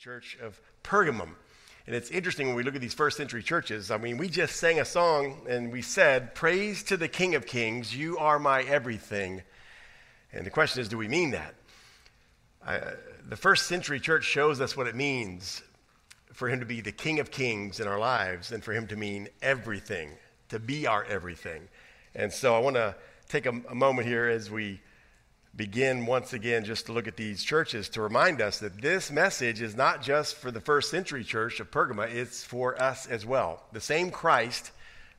church of Pergamum. And it's interesting when we look at these first century churches. I mean, we just sang a song and we said, "Praise to the King of Kings, you are my everything." And the question is, do we mean that? The first century church shows us what it means for him to be the King of Kings in our lives and for him to mean everything, to be our everything. And so I want to take a moment here as we begin once again just to look at these churches to remind us that this message is not just for the first century church of Pergamum, it's for us as well. The same Christ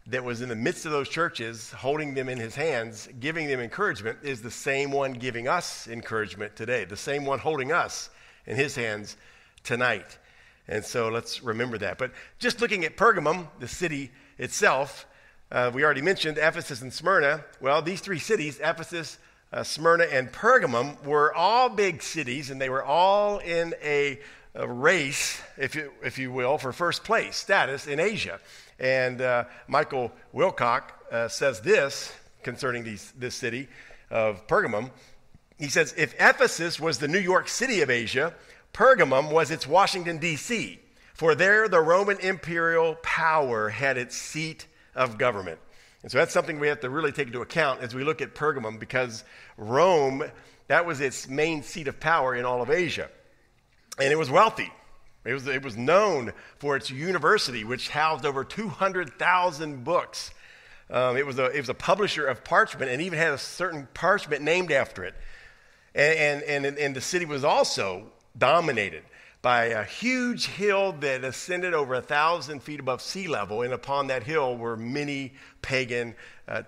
that was in the midst of those churches, holding them in his hands, giving them encouragement, is the same one giving us encouragement today, the same one holding us in his hands tonight. And so let's remember that. But just looking at Pergamum, the city itself, we already mentioned Ephesus and Smyrna. Well, these three cities, Ephesus, Smyrna, and Pergamum, were all big cities, and they were all in a race, if you will, for first place status in Asia. And Michael Wilcock says this concerning this city of Pergamum. He says, "If Ephesus was the New York City of Asia, Pergamum was its Washington, D.C., for there the Roman imperial power had its seat of government." And so that's something we have to really take into account as we look at Pergamum, because Rome, that was its main seat of power in all of Asia. And it was wealthy. It was known for its university, which housed over 200,000 books. It was a publisher of parchment and even had a certain parchment named after it. And the city was also dominated by a huge hill that ascended over 1,000 feet above sea level, and upon that hill were many pagan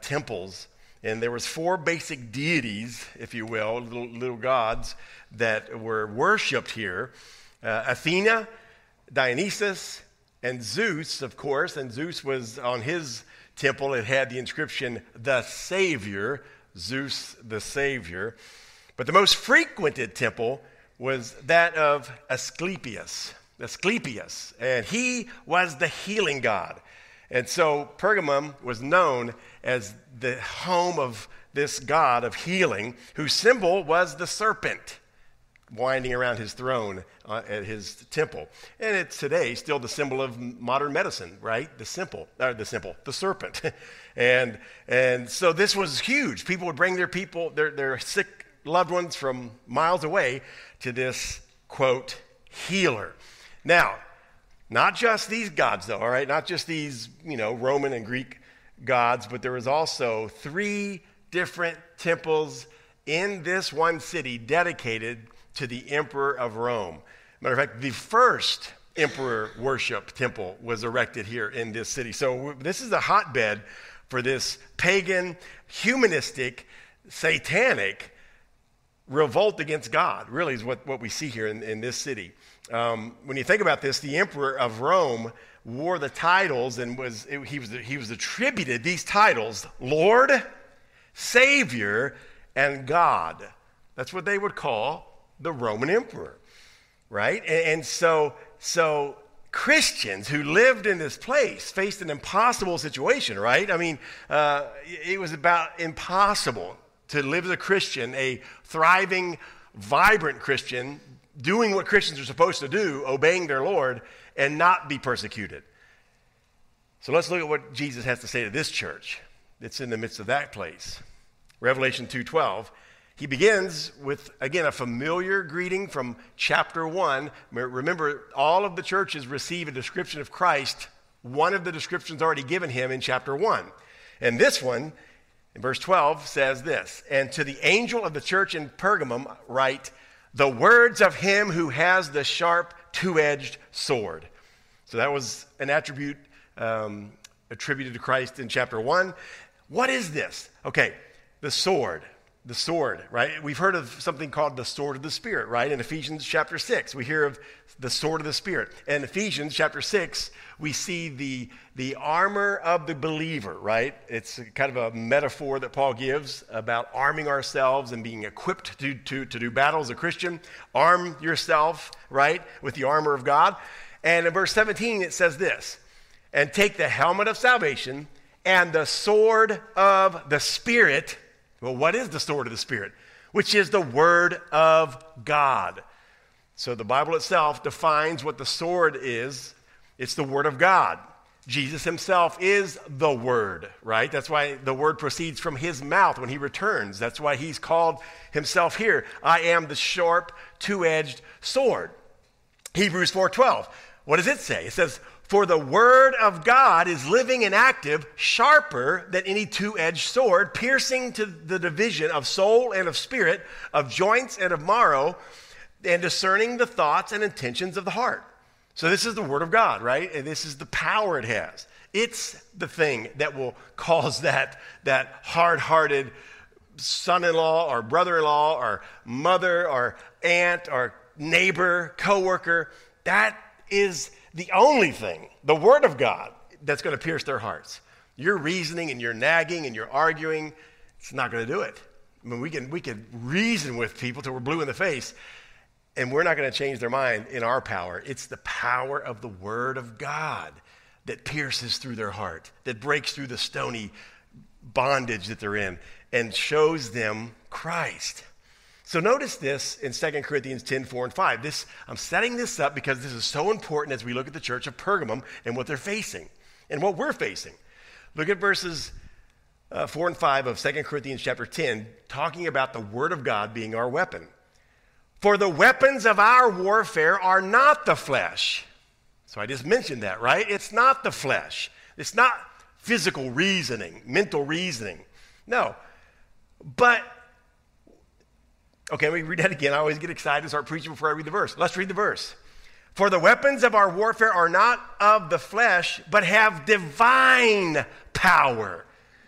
temples. And there was four basic deities, if you will, little gods that were worshipped here. Athena, Dionysus, and Zeus, of course. And Zeus was on his temple. It had the inscription, "The Savior," Zeus the Savior. But the most frequented temple was that of Asclepius, and he was the healing god. And so Pergamum was known as the home of this god of healing, whose symbol was the serpent winding around his throne at his temple. And it's today still the symbol of modern medicine, right? The serpent. And so this was huge. People would bring their sick loved ones from miles away to this, quote, healer. Now, not just these gods, though, all right? Not just these, Roman and Greek gods, but there was also three different temples in this one city dedicated to the emperor of Rome. Matter of fact, the first emperor worship temple was erected here in this city. So this is a hotbed for this pagan, humanistic, satanic revolt against God, really is what we see here in this city. When you think about this, the emperor of Rome wore the titles and he was attributed these titles, Lord, Savior, and God. That's what they would call the Roman emperor, right? And so Christians who lived in this place faced an impossible situation, right? I mean, it was about impossible to live as a Christian, a thriving, vibrant Christian, doing what Christians are supposed to do, obeying their Lord, and not be persecuted. So let's look at what Jesus has to say to this church that's in the midst of that place. Revelation 2:12, he begins with, again, a familiar greeting from chapter 1. Remember, all of the churches receive a description of Christ, one of the descriptions already given him in chapter 1. And this one, in verse 12, says this, "And to the angel of the church in Pergamum write, the words of him who has the sharp two-edged sword." So that was an attribute attributed to Christ in chapter 1. What is this? Okay, the sword, right? We've heard of something called the sword of the Spirit, right? In Ephesians chapter 6, we hear of the sword of the Spirit. In Ephesians chapter 6, we see the armor of the believer, right? It's kind of a metaphor that Paul gives about arming ourselves and being equipped to do battle as a Christian. Arm yourself, right, with the armor of God. And in verse 17, it says this, "And take the helmet of salvation and the sword of the Spirit." Well, what is the sword of the Spirit? Which is the word of God. So the Bible itself defines what the sword is. It's the word of God. Jesus himself is the word, right? That's why the word proceeds from his mouth when he returns. That's why he's called himself here. I am the sharp, two-edged sword. Hebrews 4:12. What does it say? It says, for the word of God is living and active, sharper than any two-edged sword, piercing to the division of soul and of spirit, of joints and of marrow, and discerning the thoughts and intentions of the heart. So this is the word of God, right? And this is the power it has. It's the thing that will cause that hard-hearted son-in-law or brother-in-law or mother or aunt or neighbor, coworker. That is the only thing, the word of God, that's going to pierce their hearts. Your reasoning and your nagging and your arguing, it's not going to do it. I mean, we can reason with people till we're blue in the face, and we're not going to change their mind in our power. It's the power of the word of God that pierces through their heart, that breaks through the stony bondage that they're in and shows them Christ. So notice this in 2 Corinthians 10:4-5. I'm setting this up because this is so important as we look at the church of Pergamum and what they're facing and what we're facing. Look at verses 4 and 5 of 2 Corinthians chapter 10, talking about the word of God being our weapon. For the weapons of our warfare are not the flesh. So I just mentioned that, right? It's not the flesh. It's not physical reasoning, mental reasoning. No. But, okay, let me read that again. I always get excited to start preaching before I read the verse. Let's read the verse. For the weapons of our warfare are not of the flesh, but have divine power.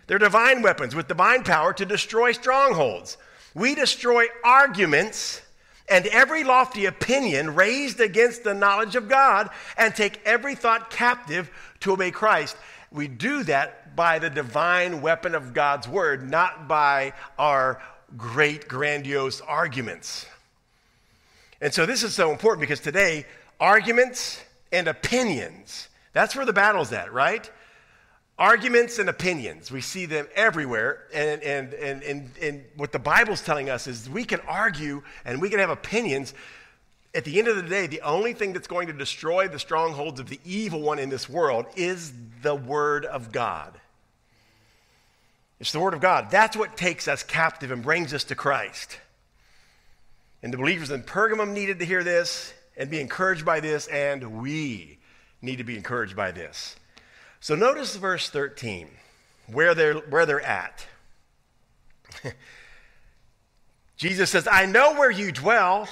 They're divine weapons with divine power to destroy strongholds. We destroy arguments and every lofty opinion raised against the knowledge of God, and take every thought captive to obey Christ. We do that by the divine weapon of God's word, not by our great, grandiose arguments. And so this is so important because today, arguments and opinions, that's where the battle's at, right? Arguments and opinions, we see them everywhere, and what the Bible's telling us is we can argue and we can have opinions. At the end of the day, the only thing that's going to destroy the strongholds of the evil one in this world is the word of God. It's the word of God. That's what takes us captive and brings us to Christ. And the believers in Pergamum needed to hear this and be encouraged by this, and we need to be encouraged by this. So notice verse 13, where they're at. Jesus says, I know where you dwell,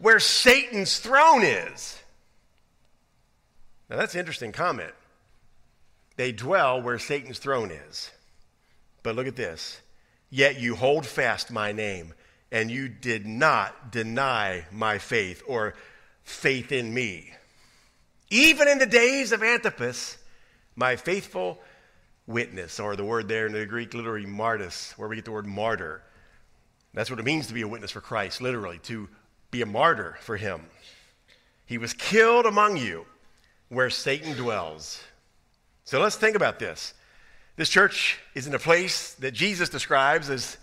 where Satan's throne is. Now that's an interesting comment. They dwell where Satan's throne is. But look at this. Yet you hold fast my name, and you did not deny my faith or faith in me. Even in the days of Antipas, my faithful witness, or the word there in the Greek literally martys, where we get the word martyr. That's what it means to be a witness for Christ, literally, to be a martyr for him. He was killed among you where Satan dwells. So let's think about this. This church is in a place that Jesus describes as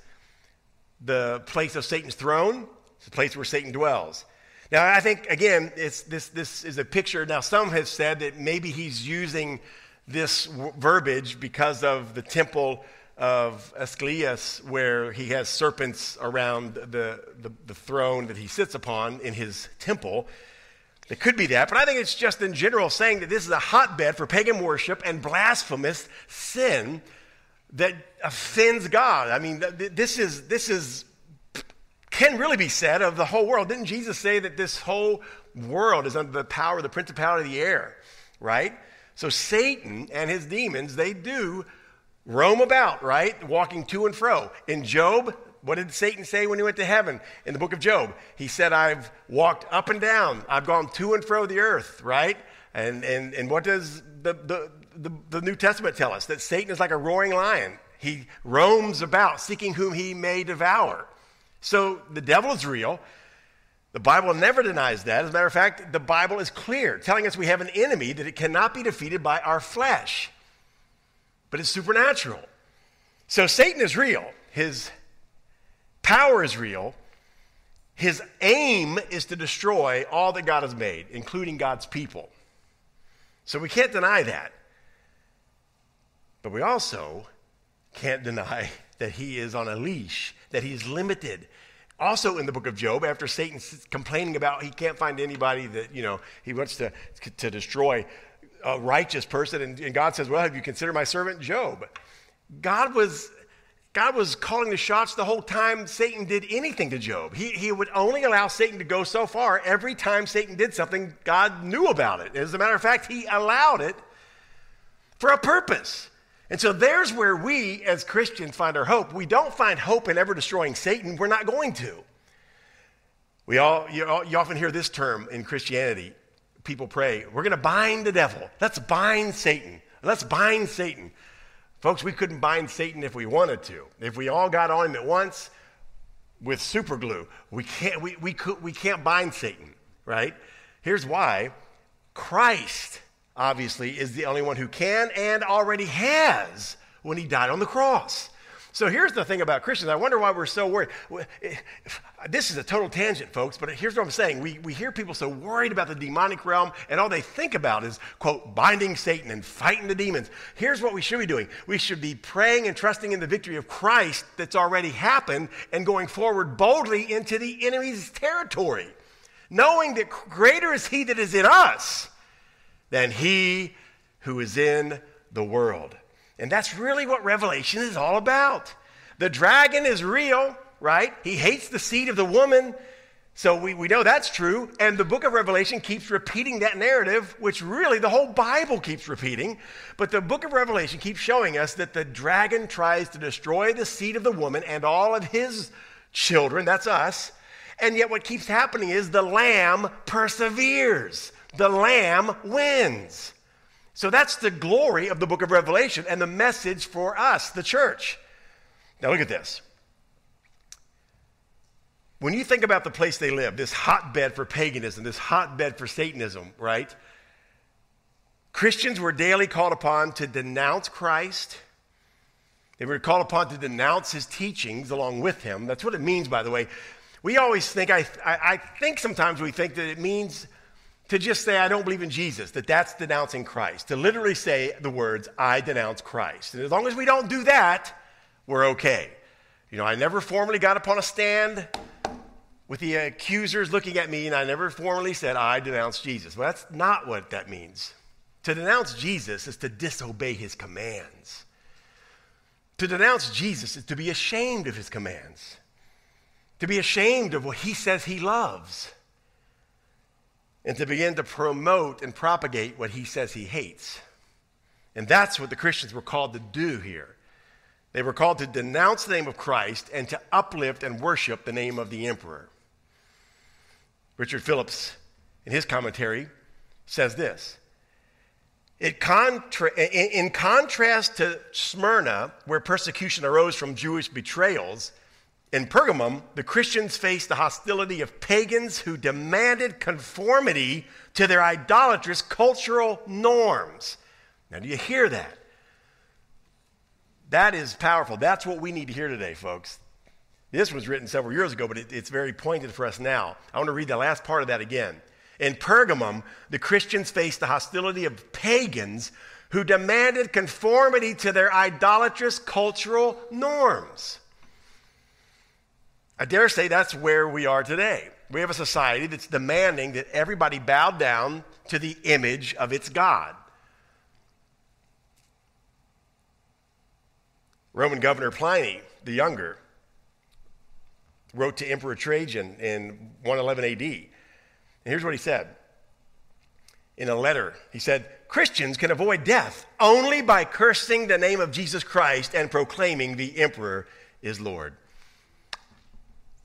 the place of Satan's throne. It's the place where Satan dwells. Now, I think, again, it's this is a picture. Now, some have said that maybe he's using this verbiage because of the temple of Asclepius, where he has serpents around the throne that he sits upon in his temple. It could be that, but I think it's just in general saying that this is a hotbed for pagan worship and blasphemous sin that offends God. I mean, this can really be said of the whole world. Didn't Jesus say that this whole world is under the power of the principality of the air, right? So Satan and his demons, they do roam about, right? Walking to and fro. In Job, what did Satan say when he went to heaven? In the book of Job, he said, I've walked up and down. I've gone to and fro the earth, right? And what does the New Testament tell us? That Satan is like a roaring lion. He roams about seeking whom he may devour. So the devil is real. The Bible never denies that. As a matter of fact, the Bible is clear, telling us we have an enemy that it cannot be defeated by our flesh, but it's supernatural. So Satan is real. His power is real. His aim is to destroy all that God has made, including God's people. So we can't deny that. But we also can't deny that he is on a leash, that he's limited. Also in the book of Job, after Satan's complaining about he can't find anybody that, he wants to destroy a righteous person, and God says, well, have you considered my servant Job? God was calling the shots the whole time Satan did anything to Job. He would only allow Satan to go so far. Every time Satan did something, God knew about it. As a matter of fact, he allowed it for a purpose. And so there's where we as Christians find our hope. We don't find hope in ever destroying Satan. We're not going to. You often hear this term in Christianity. People pray, we're going to bind the devil. Let's bind Satan. Let's bind Satan. Folks, we couldn't bind Satan if we wanted to. If we all got on him at once with super glue, we can't bind Satan, right? Here's why. Christ obviously is the only one who can and already has when he died on the cross. So here's the thing about Christians. I wonder why we're so worried. This is a total tangent, folks, but here's what I'm saying. We hear people so worried about the demonic realm, and all they think about is, quote, binding Satan and fighting the demons. Here's what we should be doing. We should be praying and trusting in the victory of Christ that's already happened and going forward boldly into the enemy's territory, knowing that greater is he that is in us than he who is in the world. And that's really what Revelation is all about. The dragon is real, right? He hates the seed of the woman. So we know that's true. And the book of Revelation keeps repeating that narrative, which really the whole Bible keeps repeating. But the book of Revelation keeps showing us that the dragon tries to destroy the seed of the woman and all of his children. That's us. And yet what keeps happening is the Lamb perseveres. The Lamb wins. So that's the glory of the book of Revelation and the message for us, the church. Now look at this. When you think about the place they live, this hotbed for paganism, this hotbed for Satanism, right? Christians were daily called upon to denounce Christ. They were called upon to denounce his teachings along with him. That's what it means, by the way. We always think, I think sometimes we think that it means to just say, I don't believe in Jesus, that's denouncing Christ. To literally say the words, I denounce Christ. And as long as we don't do that, we're okay. I never formally got upon a stand with the accusers looking at me, and I never formally said, I denounce Jesus. Well, that's not what that means. To denounce Jesus is to disobey his commands. To denounce Jesus is to be ashamed of his commands. To be ashamed of what he says he loves. And to begin to promote and propagate what he says he hates. And that's what the Christians were called to do here. They were called to denounce the name of Christ and to uplift and worship the name of the emperor. Richard Phillips, in his commentary, says this. In contrast to Smyrna, where persecution arose from Jewish betrayals, in Pergamum, the Christians faced the hostility of pagans who demanded conformity to their idolatrous cultural norms. Now, do you hear that? That is powerful. That's what we need to hear today, folks. This was written several years ago, but it's very pointed for us now. I want to read the last part of that again. In Pergamum, the Christians faced the hostility of pagans who demanded conformity to their idolatrous cultural norms. I dare say that's where we are today. We have a society that's demanding that everybody bow down to the image of its God. Roman governor Pliny the Younger wrote to Emperor Trajan in 111 AD. And here's what he said in a letter. He said, Christians can avoid death only by cursing the name of Jesus Christ and proclaiming the emperor is Lord.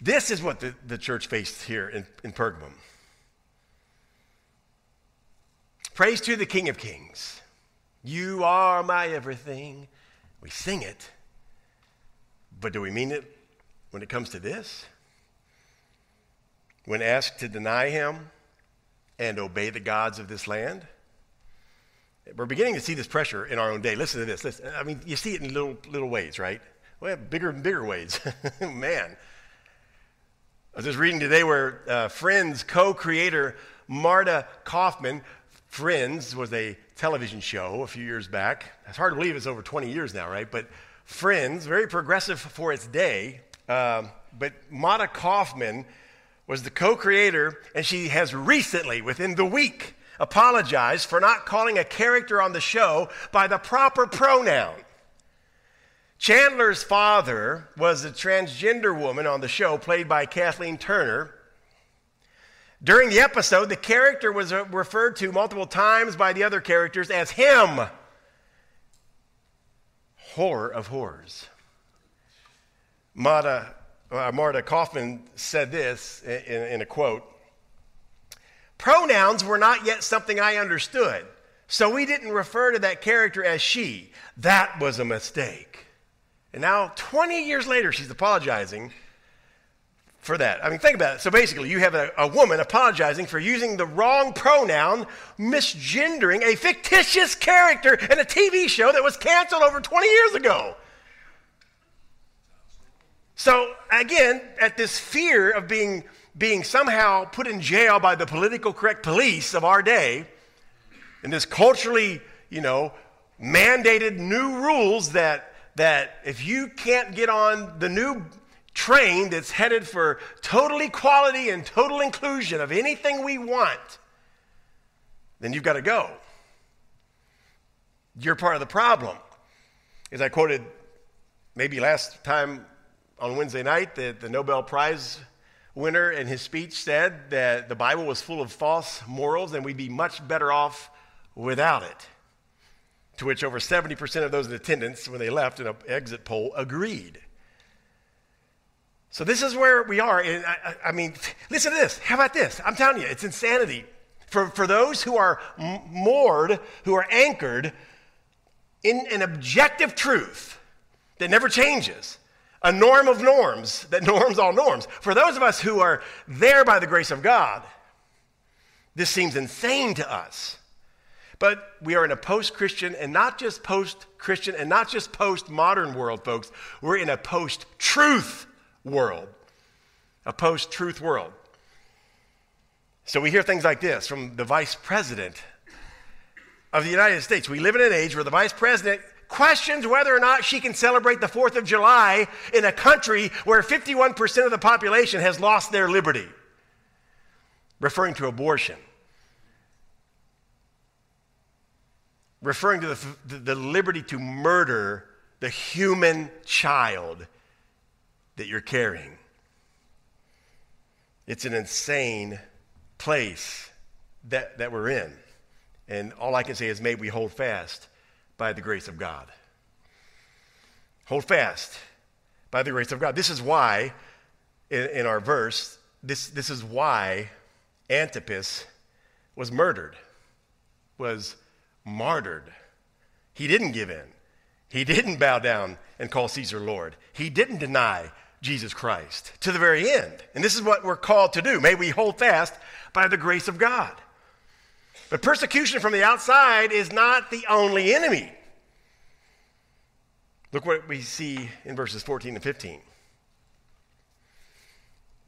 This is what the church faced here in Pergamum. Praise to the King of Kings. You are my everything. We sing it, but do we mean it when it comes to this? When asked to deny him and obey the gods of this land? We're beginning to see this pressure in our own day. Listen to this. Listen. I mean, you see it in little ways, right? Well, bigger and bigger ways. Man. I was just reading today where Friends co-creator Marta Kauffman, Friends was a television show a few years back. It's hard to believe it's over 20 years now, right? But Friends, very progressive for its day. But Marta Kauffman was the co-creator, and she has recently, within the week, apologized for not calling a character on the show by the proper pronoun. Chandler's father was a transgender woman on the show, played by Kathleen Turner. During the episode, the character was referred to multiple times by the other characters as him. Horror of horrors. Marta Kauffman said this in a quote, "Pronouns were not yet something I understood, so we didn't refer to that character as she. That was a mistake." And now, 20 years later, she's apologizing for that. I mean, think about it. So basically, you have a woman apologizing for using the wrong pronoun, misgendering a fictitious character in a TV show that was canceled over 20 years ago. So again, at this fear of being somehow put in jail by the political correct police of our day, and this culturally, mandated new rules that if you can't get on the new train that's headed for total equality and total inclusion of anything we want, then you've got to go. You're part of the problem. As I quoted maybe last time on Wednesday night, that the Nobel Prize winner in his speech said that the Bible was full of false morals and we'd be much better off without it. To which over 70% of those in attendance, when they left in an exit poll, agreed. So this is where we are. And I mean, listen to this. How about this? I'm telling you, it's insanity. For those who are moored, who are anchored in an objective truth that never changes, a norm of norms that norms all norms. For those of us who are there by the grace of God, this seems insane to us. But we are in a post-Christian and not just post-Christian and not just post-modern world, folks. We're in a post-truth world, a post-truth world. So we hear things like this from the Vice President of the United States. We live in an age where the Vice President questions whether or not she can celebrate the 4th of July in a country where 51% of the population has lost their liberty, referring to abortion. Referring to the liberty to murder the human child that you're carrying. It's an insane place that we're in. And all I can say is may we hold fast by the grace of God. Hold fast by the grace of God. This is why, in our verse, this is why Antipas was murdered, was martyred. He didn't give in. He didn't bow down and call Caesar Lord. He didn't deny Jesus Christ to the very end. And this is what we're called to do. May we hold fast by the grace of God. But persecution from the outside is not the only enemy. Look what we see in verses 14 and 15.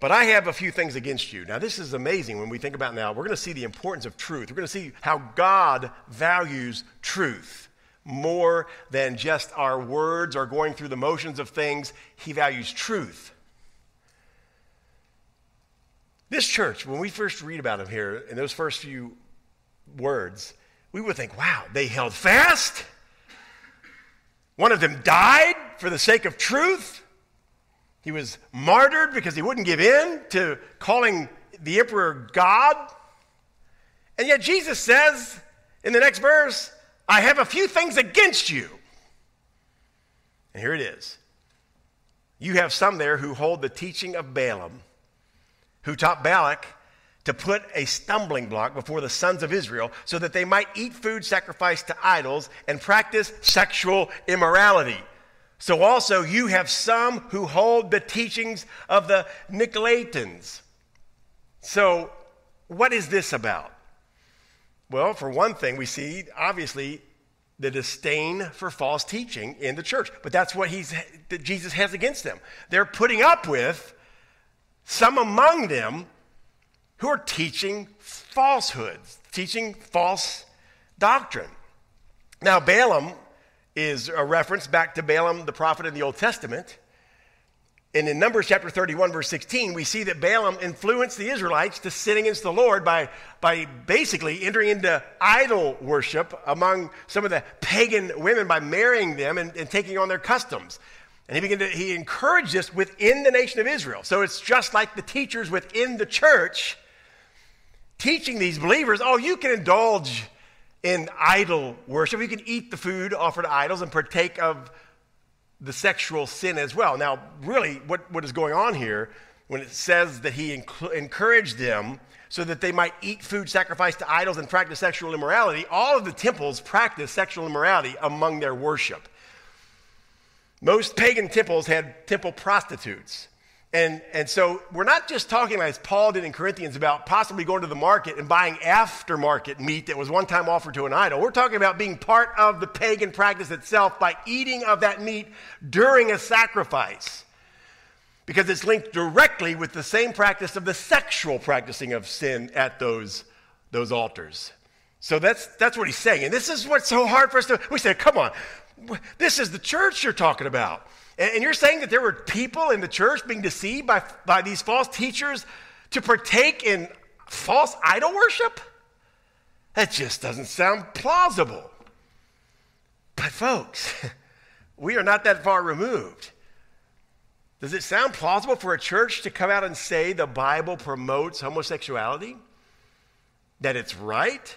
But I have a few things against you. Now, this is amazing when we think about now. We're going to see the importance of truth. We're going to see how God values truth more than just our words or going through the motions of things. He values truth. This church, when we first read about him here in those first few words, we would think, wow, they held fast. One of them died for the sake of truth. He was martyred because he wouldn't give in to calling the emperor God. And yet Jesus says in the next verse, I have a few things against you. And here it is. You have some there who hold the teaching of Balaam, who taught Balak to put a stumbling block before the sons of Israel so that they might eat food sacrificed to idols and practice sexual immorality. So also you have some who hold the teachings of the Nicolaitans. So what is this about? Well, for one thing, we see, obviously, the disdain for false teaching in the church. But that's what Jesus has against them. They're putting up with some among them who are teaching falsehoods, teaching false doctrine. Now, Balaam is a reference back to Balaam, the prophet in the Old Testament. And in Numbers chapter 31, verse 16, we see that Balaam influenced the Israelites to sin against the Lord by basically entering into idol worship among some of the pagan women by marrying them and taking on their customs. And he encouraged this within the nation of Israel. So it's just like the teachers within the church teaching these believers, oh, you can indulge in idol worship. You can eat the food offered to idols and partake of the sexual sin as well. Now, really, what is going on here when it says that he encouraged them so that they might eat food sacrificed to idols and practice sexual immorality, all of the temples practiced sexual immorality among their worship. Most pagan temples had temple prostitutes. And so we're not just talking, as Paul did in Corinthians, about possibly going to the market and buying aftermarket meat that was one time offered to an idol. We're talking about being part of the pagan practice itself by eating of that meat during a sacrifice, because it's linked directly with the same practice of the sexual practicing of sin at those altars. So that's what he's saying. And this is what's so hard for us to, we say, come on, this is the church you're talking about. And you're saying that there were people in the church being deceived by these false teachers to partake in false idol worship? That just doesn't sound plausible. But folks, we are not that far removed. Does it sound plausible for a church to come out and say the Bible promotes homosexuality? That it's right?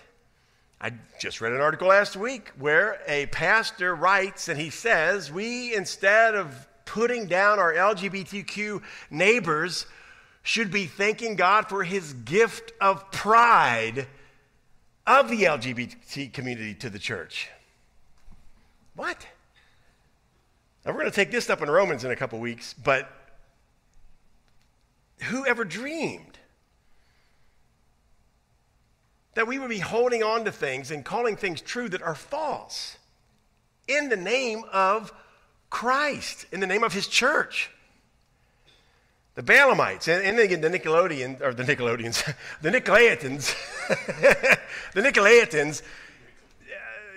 I just read an article last week where a pastor writes and he says, we, instead of putting down our LGBTQ neighbors, should be thanking God for his gift of pride of the LGBT community to the church. What? Now, we're going to take this up in Romans in a couple weeks, but who ever dreamed that we would be holding on to things and calling things true that are false in the name of Christ, in the name of his church? The Balaamites, and again, the Nicolaitans,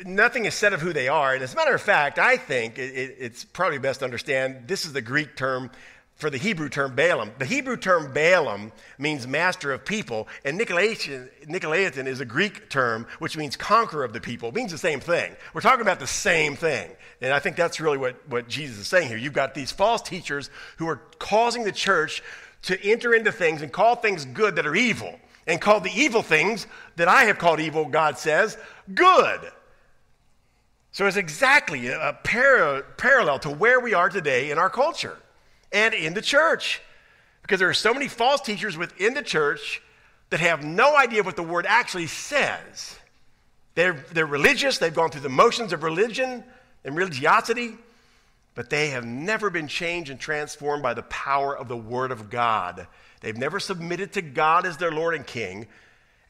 nothing is said of who they are. And as a matter of fact, I think it's probably best to understand this is the Greek term for the Hebrew term Balaam. The Hebrew term Balaam means master of people, and Nicolaitan is a Greek term which means conqueror of the people. It means the same thing. We're talking about the same thing, and I think that's really what Jesus is saying here. You've got these false teachers who are causing the church to enter into things and call things good that are evil, and call the evil things that I have called evil, God says, good. So it's exactly a parallel to where we are today in our culture and in the church, because there are so many false teachers within the church that have no idea what the word actually says. They're religious, they've gone through the motions of religion and religiosity, but they have never been changed and transformed by the power of the word of God. They've never submitted to God as their Lord and King,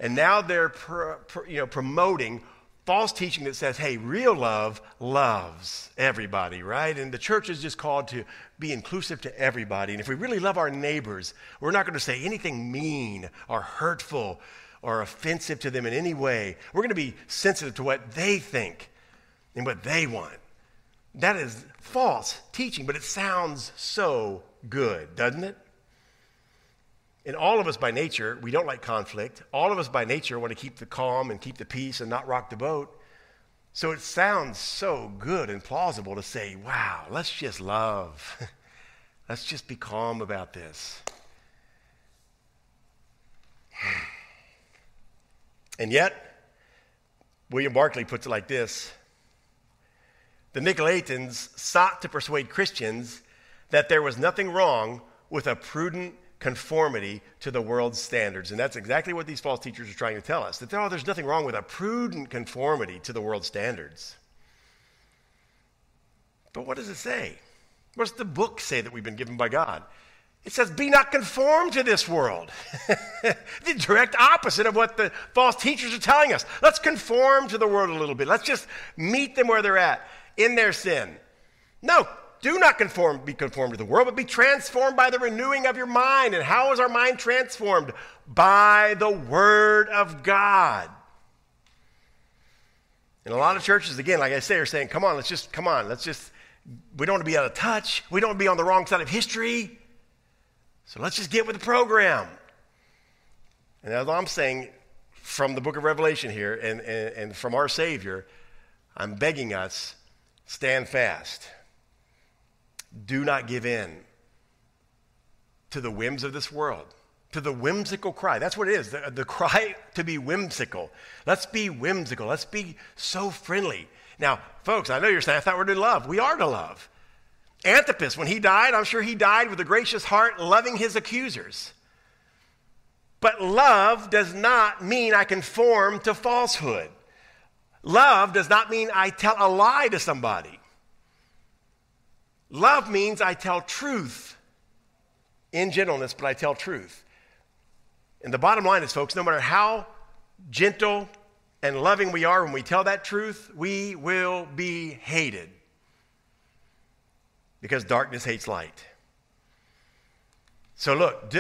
and now they're promoting false teaching that says, hey, real love loves everybody, right? And the church is just called to be inclusive to everybody. And if we really love our neighbors, we're not going to say anything mean or hurtful or offensive to them in any way. We're going to be sensitive to what they think and what they want. That is false teaching, but it sounds so good, doesn't it? And all of us by nature, we don't like conflict. All of us by nature want to keep the calm and keep the peace and not rock the boat. So it sounds so good and plausible to say, wow, let's just love. Let's just be calm about this. And yet, William Barclay puts it like this. The Nicolaitans sought to persuade Christians that there was nothing wrong with a prudent conformity to the world's standards. And that's exactly what these false teachers are trying to tell us, that there's nothing wrong with a prudent conformity to the world's standards. But what does it say? What does the book say that we've been given by God? It says, be not conformed to this world. The direct opposite of what the false teachers are telling us. Let's conform to the world a little bit. Let's just meet them where they're at in their sin. No, Do not be conformed to the world, but be transformed by the renewing of your mind. And how is our mind transformed? By the word of God. And a lot of churches, again, like I say, are saying, come on, we don't want to be out of touch. We don't want to be on the wrong side of history. So let's just get with the program. And as I'm saying from the book of Revelation here and from our Savior, I'm begging us, stand fast. Do not give in to the whims of this world, to the whimsical cry. That's what it is, the cry to be whimsical. Let's be whimsical. Let's be so friendly. Now, folks, I know you're saying, I thought we're to love. We are to love. Antipas, when he died, I'm sure he died with a gracious heart, loving his accusers. But love does not mean I conform to falsehood. Love does not mean I tell a lie to somebody. Love means I tell truth in gentleness, but I tell truth. And the bottom line is, folks, no matter how gentle and loving we are, when we tell that truth, we will be hated because darkness hates light. So look,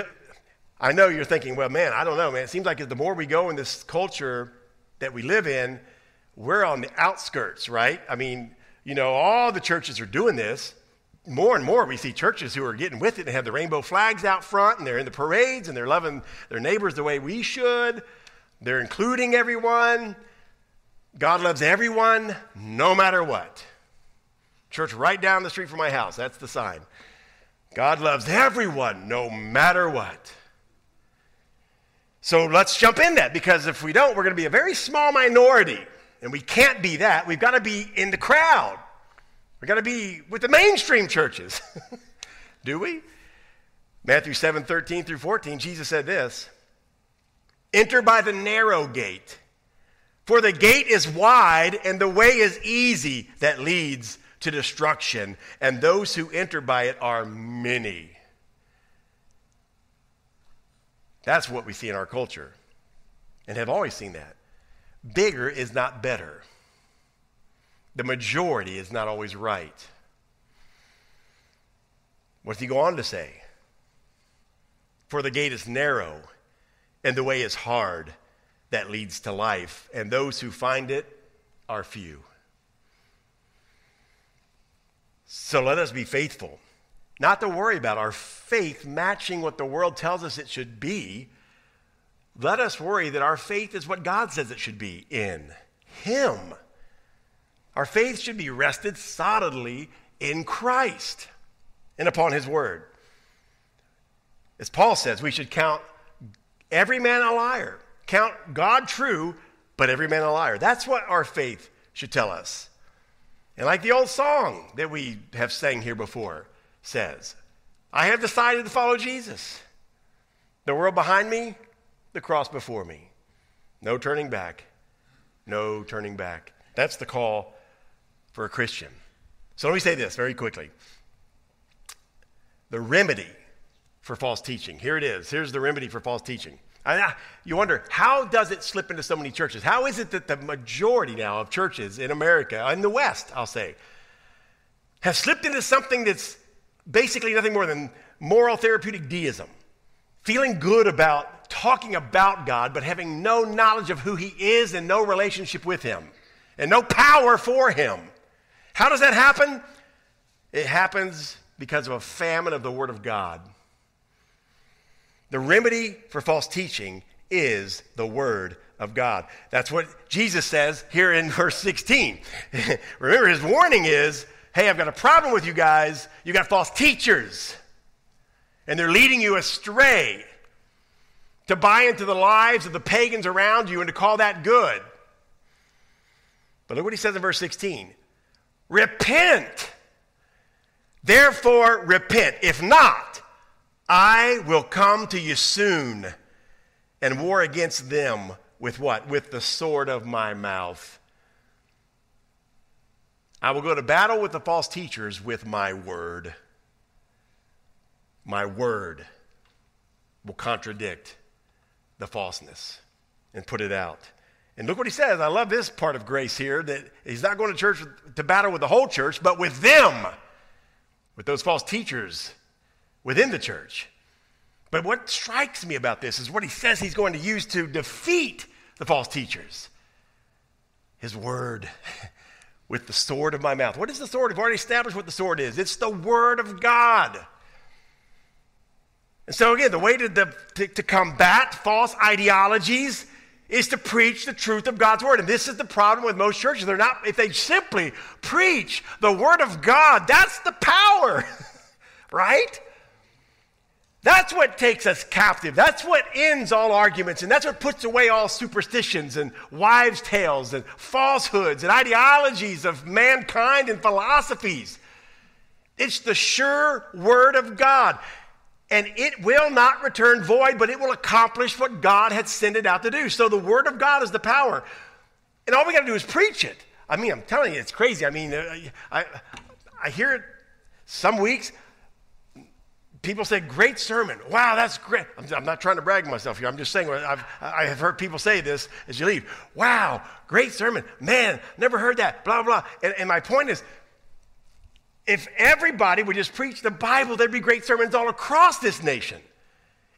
I know you're thinking, well, man, I don't know, man. It seems like the more we go in this culture that we live in, we're on the outskirts, right? I mean, you know, all the churches are doing this. More and more we see churches who are getting with it and have the rainbow flags out front, and they're in the parades, and they're loving their neighbors the way we should. They're including everyone. God loves everyone, no matter what. Church right down the street from my house, that's the sign. God loves everyone, no matter what. So let's jump in that, because if we don't, we're going to be a very small minority, and we can't be that. We've got to be in the crowd. We've got to be with the mainstream churches. Do we? Matthew 7:13 through 14, Jesus said this, "Enter by the narrow gate, for the gate is wide and the way is easy that leads to destruction, and those who enter by it are many." That's what we see in our culture, and have always seen that. Bigger is not better. The majority is not always right. What does he go on to say? "For the gate is narrow, and the way is hard that leads to life, and those who find it are few." So let us be faithful, not to worry about our faith matching what the world tells us it should be. Let us worry that our faith is what God says it should be, in Him. Our faith should be rested solidly in Christ and upon His word. As Paul says, we should count every man a liar. Count God true, but every man a liar. That's what our faith should tell us. And like the old song that we have sang here before says, "I have decided to follow Jesus. The world behind me, the cross before me. No turning back. No turning back." That's the call for a Christian. So let me say this very quickly. The remedy for false teaching. Here it is. Here's the remedy for false teaching. You wonder, how does it slip into so many churches? How is it that the majority now of churches in America, in the West, I'll say, have slipped into something that's basically nothing more than moral therapeutic deism, feeling good about talking about God, but having no knowledge of who He is and no relationship with Him and no power for Him? How does that happen? It happens because of a famine of the Word of God. The remedy for false teaching is the word of God. That's what Jesus says here in verse 16. Remember, His warning is, hey, I've got a problem with you guys. You got false teachers, and they're leading you astray to buy into the lives of the pagans around you and to call that good. But look what He says in verse 16. "Repent. Therefore, repent. If not, I will come to you soon and war against them with" what? "With the sword of my mouth." I will go to battle with the false teachers with my word. My word will contradict the falseness and put it out. And look what He says. I love this part of grace here, that He's not going to battle with the whole church, but with them. with those false teachers within the church. But what strikes me about this is what he says he's going to use to defeat the false teachers. His word, with the sword of my mouth. What is the sword? We've already established what the sword is. It's the word of God. And so again, the way to combat false ideologies is to preach the truth of God's word. And this is the problem with most churches. They're not, if they simply preach the word of God, that's the power, right? That's what takes us captive. That's what ends all arguments. And that's what puts away all superstitions and wives' tales and falsehoods and ideologies of mankind and philosophies. It's the sure word of God. And it will not return void, but it will accomplish what God had sent it out to do. So the word of God is the power. And all we got to do is preach it. I mean, I'm telling you, it's crazy. I mean, I hear it some weeks. People say, great sermon. Wow, that's great. I'm not trying to brag myself here. I'm just saying, I have heard people say this as you leave. Wow, great sermon. Man, never heard that, blah, blah. And my point is, if everybody would just preach the Bible, there'd be great sermons all across this nation.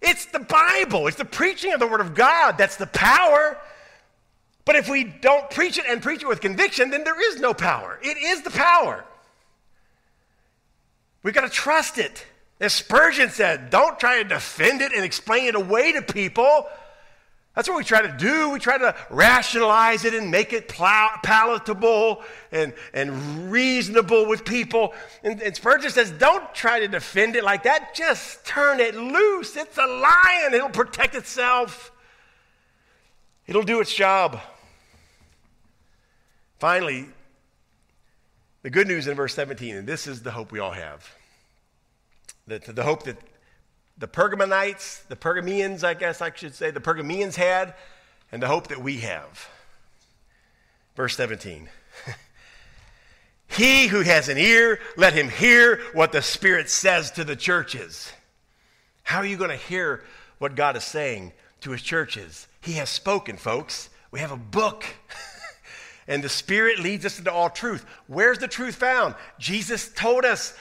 It's the Bible. It's the preaching of the word of God. That's the power. But if we don't preach it and preach it with conviction, then there is no power. It is the power. We've got to trust it. As Spurgeon said, don't try to defend it and explain it away to people. That's what we try to do. We try to rationalize it and make it palatable and reasonable with people. And Spurgeon says, don't try to defend it like that. Just turn it loose. It's a lion. It'll protect itself. It'll do its job. Finally, the good news in verse 17, and this is the hope we all have. The hope that the Pergamians had, and the hope that we have. Verse 17. He who has an ear, let him hear what the Spirit says to the churches. How are you going to hear what God is saying to his churches? He has spoken, folks. We have a book. And the Spirit leads us into all truth. Where's the truth found? Jesus told us,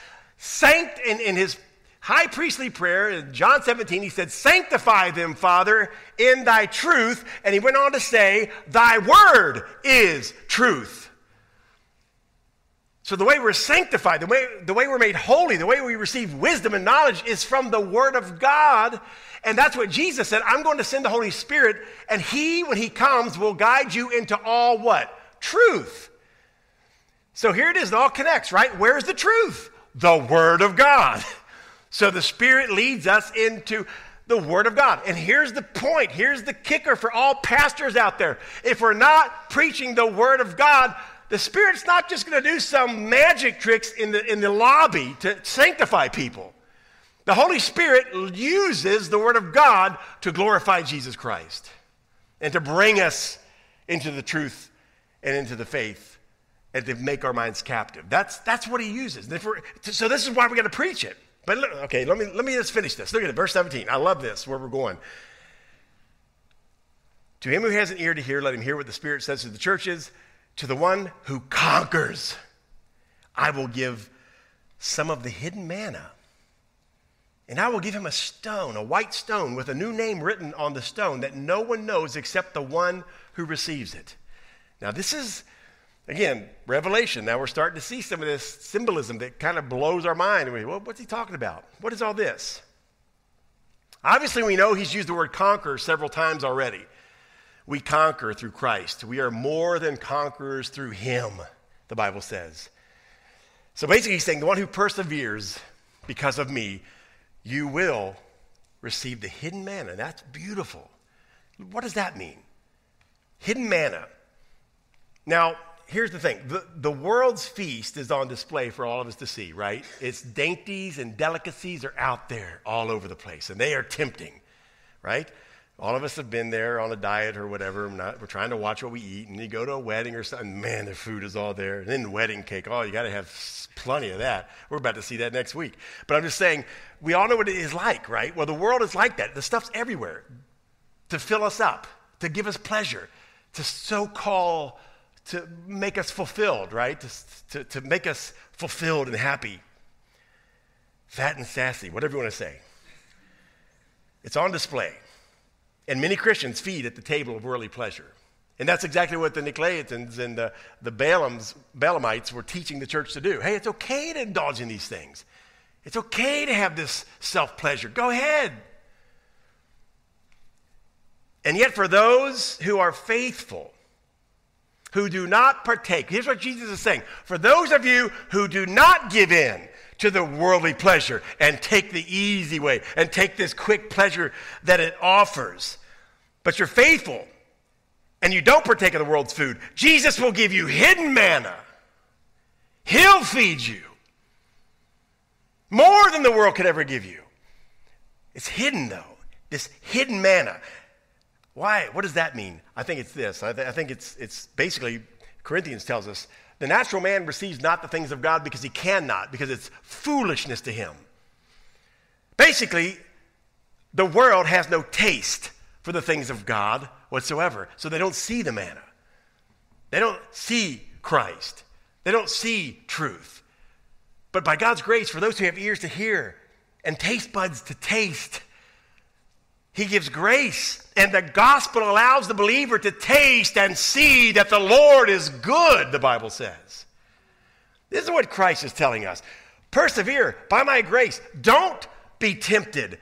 in his high priestly prayer in John 17, he said, sanctify them, Father, in thy truth. And he went on to say, thy word is truth. So the way we're sanctified, the way we're made holy, the way we receive wisdom and knowledge is from the word of God. And that's what Jesus said. I'm going to send the Holy Spirit, and he, when he comes, will guide you into all what? Truth. So here it is. It all connects, right? Where's the truth? The word of God. So the Spirit leads us into the word of God. And here's the point. Here's the kicker for all pastors out there. If we're not preaching the word of God, the Spirit's not just going to do some magic tricks in the lobby to sanctify people. The Holy Spirit uses the word of God to glorify Jesus Christ and to bring us into the truth and into the faith and to make our minds captive. That's what he uses. So this is why we got to preach it. But okay, let me just finish this. Look at it, verse 17. I love this, where we're going. To him who has an ear to hear, let him hear what the Spirit says to the churches. To the one who conquers, I will give some of the hidden manna. And I will give him a stone, a white stone with a new name written on the stone that no one knows except the one who receives it. Now this is, again, Revelation. Now we're starting to see some of this symbolism that kind of blows our mind. Well, what's he talking about? What is all this? Obviously, we know he's used the word conquer several times already. We conquer through Christ. We are more than conquerors through him, the Bible says. So basically, he's saying the one who perseveres because of me, you will receive the hidden manna. That's beautiful. What does that mean? Hidden manna. Now, here's the thing. The world's feast is on display for all of us to see, right? Its dainties and delicacies are out there all over the place, and they are tempting, right? All of us have been there on a diet or whatever. We're trying to watch what we eat, and you go to a wedding or something. Man, the food is all there. And then wedding cake. Oh, you got to have plenty of that. We're about to see that next week. But I'm just saying, we all know what it is like, right? Well, the world is like that. The stuff's everywhere to fill us up, to give us pleasure, to make us fulfilled, right? To make us fulfilled and happy. fat and sassy, whatever you want to say. It's on display. And many Christians feed at the table of worldly pleasure. And that's exactly what the Nicolaitans and the Balaamites were teaching the church to do. Hey, it's okay to indulge in these things. It's okay to have this self-pleasure. Go ahead. And yet for those who are faithful, who do not partake, here's what Jesus is saying. For those of you who do not give in to the worldly pleasure and take the easy way and take this quick pleasure that it offers, but you're faithful and you don't partake of the world's food, Jesus will give you hidden manna. He'll feed you more than the world could ever give you. It's hidden, though, this hidden manna. Why? What does that mean? I think it's this. I think it's basically, Corinthians tells us, the natural man receives not the things of God because he cannot, because it's foolishness to him. Basically, the world has no taste for the things of God whatsoever, so they don't see the manna. They don't see Christ. They don't see truth. But by God's grace, for those who have ears to hear and taste buds to taste, he gives grace, and the gospel allows the believer to taste and see that the Lord is good, the Bible says. This is what Christ is telling us. Persevere by my grace. Don't be tempted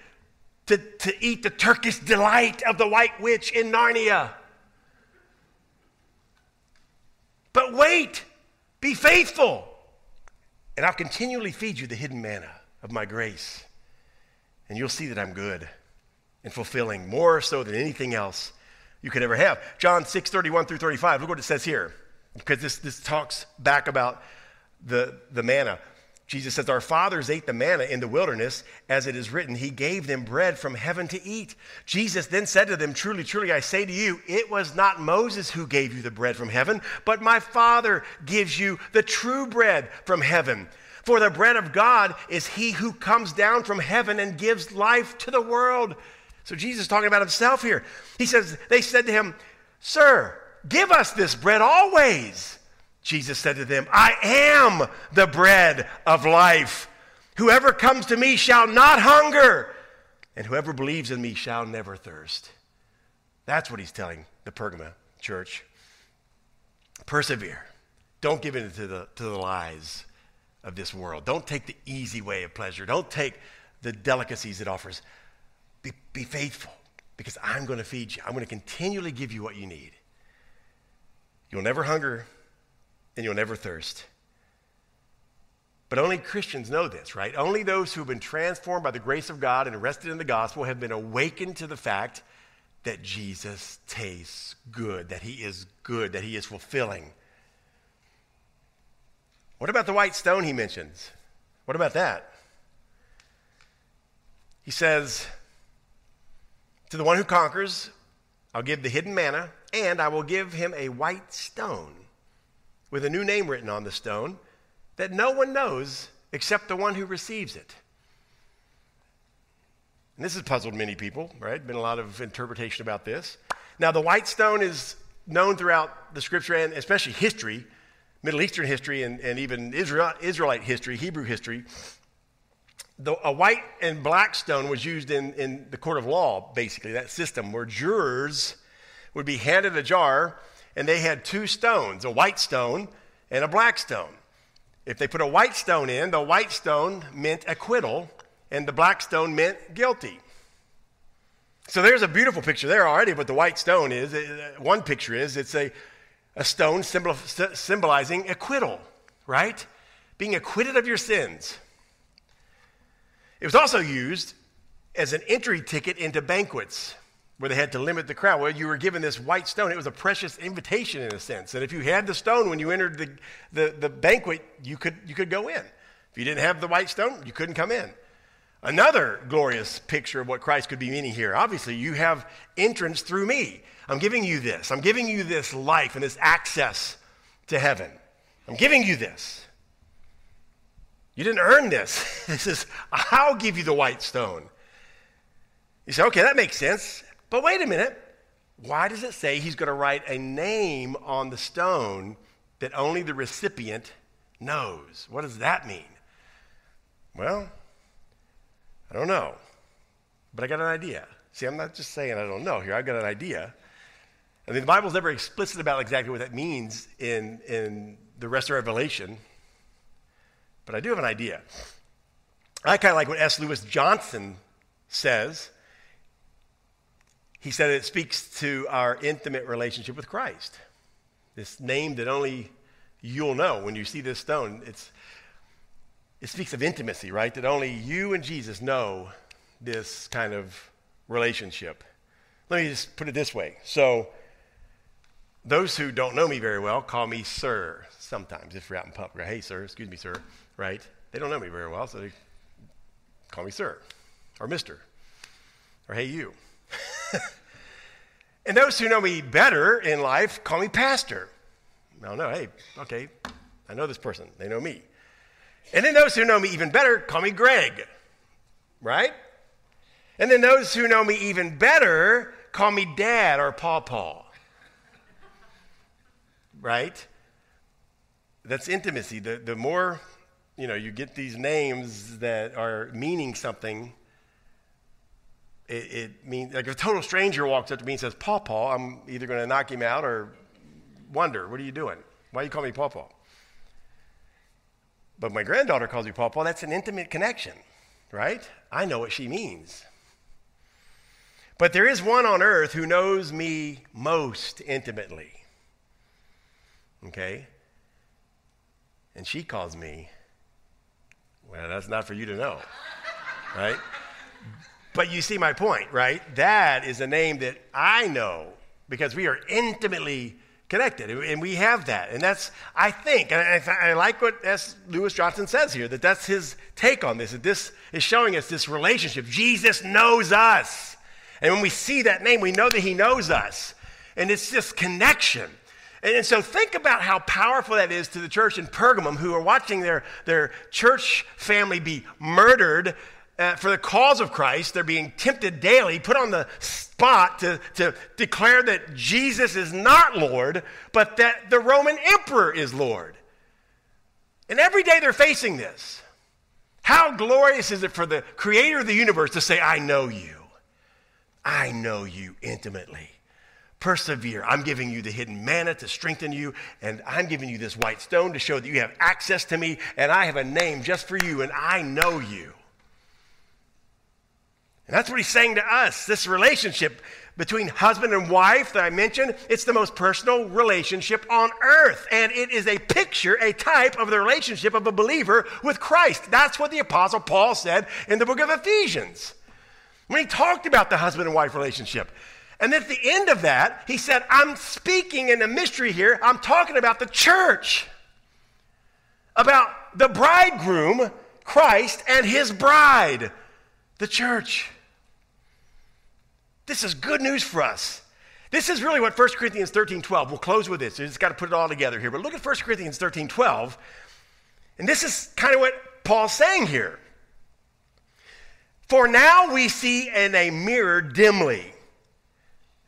to eat the Turkish delight of the white witch in Narnia. But wait, be faithful, and I'll continually feed you the hidden manna of my grace, and you'll see that I'm good and fulfilling, more so than anything else you could ever have. John 6:31-35, look what it says here, because this talks back about the manna. Jesus says, our fathers ate the manna in the wilderness, as it is written, he gave them bread from heaven to eat. Jesus then said to them, truly, truly, I say to you, it was not Moses who gave you the bread from heaven, but my Father gives you the true bread from heaven. For the bread of God is he who comes down from heaven and gives life to the world. So Jesus is talking about himself here. He says, they said to him, sir, give us this bread always. Jesus said to them, I am the bread of life. Whoever comes to me shall not hunger, and whoever believes in me shall never thirst. That's what he's telling the Pergamum church. Persevere. Don't give in to the lies of this world. Don't take the easy way of pleasure. Don't take the delicacies it offers. Be faithful, because I'm going to feed you. I'm going to continually give you what you need. You'll never hunger, and you'll never thirst. But only Christians know this, right? Only those who've been transformed by the grace of God and rested in the gospel have been awakened to the fact that Jesus tastes good, that he is fulfilling. What about the white stone he mentions? What about that? He says, to the one who conquers, I'll give the hidden manna, and I will give him a white stone with a new name written on the stone that no one knows except the one who receives it. And this has puzzled many people, right? Been a lot of interpretation about this. Now, the white stone is known throughout the scripture and especially history, Middle Eastern history and even Israelite history, Hebrew history. A white and black stone was used in the court of law, basically, that system where jurors would be handed a jar and they had two stones, a white stone and a black stone. If they put a white stone in, the white stone meant acquittal and the black stone meant guilty. So there's a beautiful picture there already of what the white stone is. One picture is it's a stone symbolizing acquittal, right? Being acquitted of your sins. It was also used as an entry ticket into banquets where they had to limit the crowd. Well, you were given this white stone. It was a precious invitation in a sense. And if you had the stone when you entered the banquet, you could go in. If you didn't have the white stone, you couldn't come in. Another glorious picture of what Christ could be meaning here. Obviously, you have entrance through me. I'm giving you this. I'm giving you this life and this access to heaven. I'm giving you this. You didn't earn this. This is, I'll give you the white stone. You say, okay, that makes sense. But wait a minute. Why does it say he's going to write a name on the stone that only the recipient knows? What does that mean? Well, I don't know, but I got an idea. See, I'm not just saying I don't know here. I've got an idea. I mean, the Bible's never explicit about exactly what that means in the rest of Revelation, but I do have an idea. I kind of like what S. Lewis Johnson says. He said it speaks to our intimate relationship with Christ. This name that only you'll know when you see this stone. It speaks of intimacy, right? That only you and Jesus know this kind of relationship. Let me just put it this way. So those who don't know me very well call me sir sometimes if we're out in public. Hey, sir, excuse me, sir, right? They don't know me very well, so they call me sir or mister or hey, you. And those who know me better in life call me pastor. I don't know. Hey, okay, I know this person. They know me. And then those who know me even better call me Greg, right? And then those who know me even better call me Dad or Pawpaw, right? That's intimacy. The more, you get these names that are meaning something, it means, like if a total stranger walks up to me and says, Pawpaw, I'm either going to knock him out or wonder, what are you doing? Why you call me Pawpaw? But my granddaughter calls me Pawpaw. That's an intimate connection, right? I know what she means. But there is one on earth who knows me most intimately, okay? And she calls me, well, that's not for you to know, right? But you see my point, right? That is a name that I know because we are intimately connected, and we have that. And that's, I think, and I like what S. Lewis Johnson says here, that that's his take on this, that this is showing us this relationship. Jesus knows us. And when we see that name, we know that he knows us. And it's this connection. And so think about how powerful that is to the church in Pergamum who are watching their church family be murdered for the cause of Christ. They're being tempted daily, put on the spot to declare that Jesus is not Lord, but that the Roman emperor is Lord. And every day they're facing this. How glorious is it for the creator of the universe to say, I know you. I know you intimately. Persevere. I'm giving you the hidden manna to strengthen you, and I'm giving you this white stone to show that you have access to me, and I have a name just for you, and I know you. And that's what he's saying to us, this relationship between husband and wife that I mentioned. It's the most personal relationship on earth, and it is a picture, a type of the relationship of a believer with Christ. That's what the Apostle Paul said in the book of Ephesians when he talked about the husband and wife relationship. And at the end of that, he said, I'm speaking in the mystery here. I'm talking about the church, about the bridegroom, Christ, and his bride, the church. This is good news for us. This is really what 1 Corinthians 13:12, we'll close with this. We just got to put it all together here. But look at 1 Corinthians 13:12. And this is kind of what Paul's saying here. For now we see in a mirror dimly.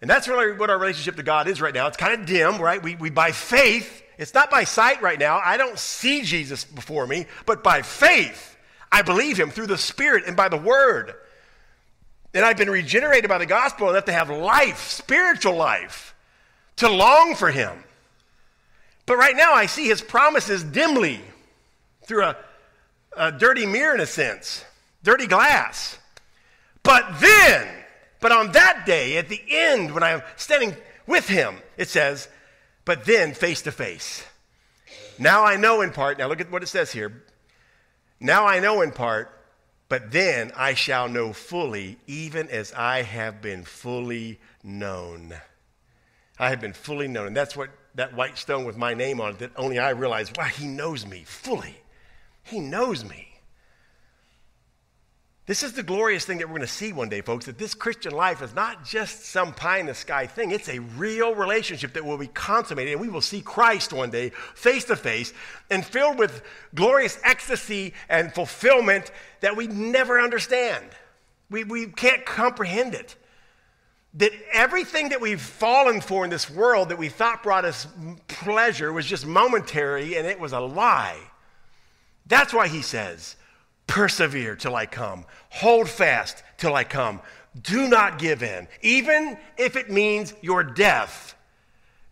And that's really what our relationship to God is right now. It's kind of dim, right? We by faith, it's not by sight right now. I don't see Jesus before me, but by faith, I believe him through the Spirit and by the Word. And I've been regenerated by the gospel enough to have life, spiritual life, to long for him. But right now I see his promises dimly through a dirty mirror in a sense, dirty glass. But on that day, at the end, when I'm standing with him, it says, but then face to face. Now I know in part, now look at what it says here. Now I know in part, but then I shall know fully, even as I have been fully known. I have been fully known. And that's what that white stone with my name on it, that only I realize, wow, he knows me fully. He knows me. This is the glorious thing that we're going to see one day, folks, that this Christian life is not just some pie-in-the-sky thing. It's a real relationship that will be consummated, and we will see Christ one day face-to-face and filled with glorious ecstasy and fulfillment that we never understand. We can't comprehend it. That everything that we've fallen for in this world that we thought brought us pleasure was just momentary, and it was a lie. That's why he says, Persevere till I come. Hold fast till I come. Do not give in. Even if it means your death,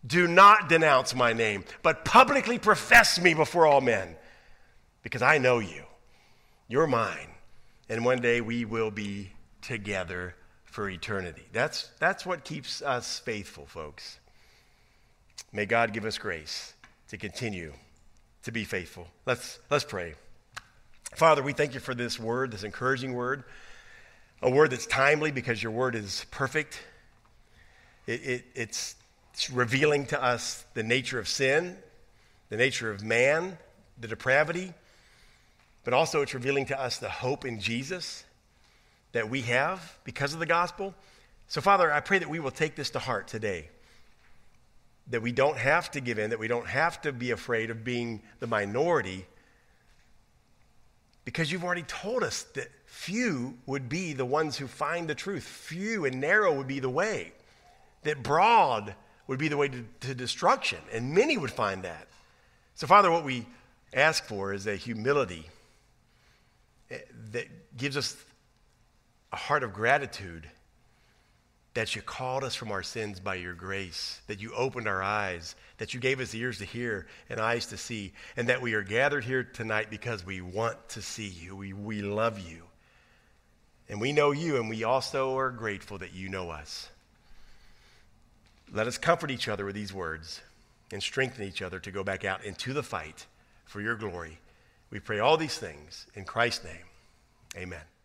do not denounce my name, but publicly profess me before all men, because I know you. You're mine. And one day we will be together for eternity. That's what keeps us faithful, folks. May God give us grace to continue to be faithful. Let's pray. Father, we thank you for this word, this encouraging word, a word that's timely because your word is perfect. It's revealing to us the nature of sin, the nature of man, the depravity, but also it's revealing to us the hope in Jesus that we have because of the gospel. So, Father, I pray that we will take this to heart today, that we don't have to give in, that we don't have to be afraid of being the minority, because you've already told us that few would be the ones who find the truth. Few and narrow would be the way, that broad would be the way to destruction, and many would find that. So, Father, what we ask for is a humility that gives us a heart of gratitude that you called us from our sins by your grace, that you opened our eyes, that you gave us ears to hear and eyes to see, and that we are gathered here tonight because we want to see you. We love you, and we know you, and we also are grateful that you know us. Let us comfort each other with these words and strengthen each other to go back out into the fight for your glory. We pray all these things in Christ's name. Amen.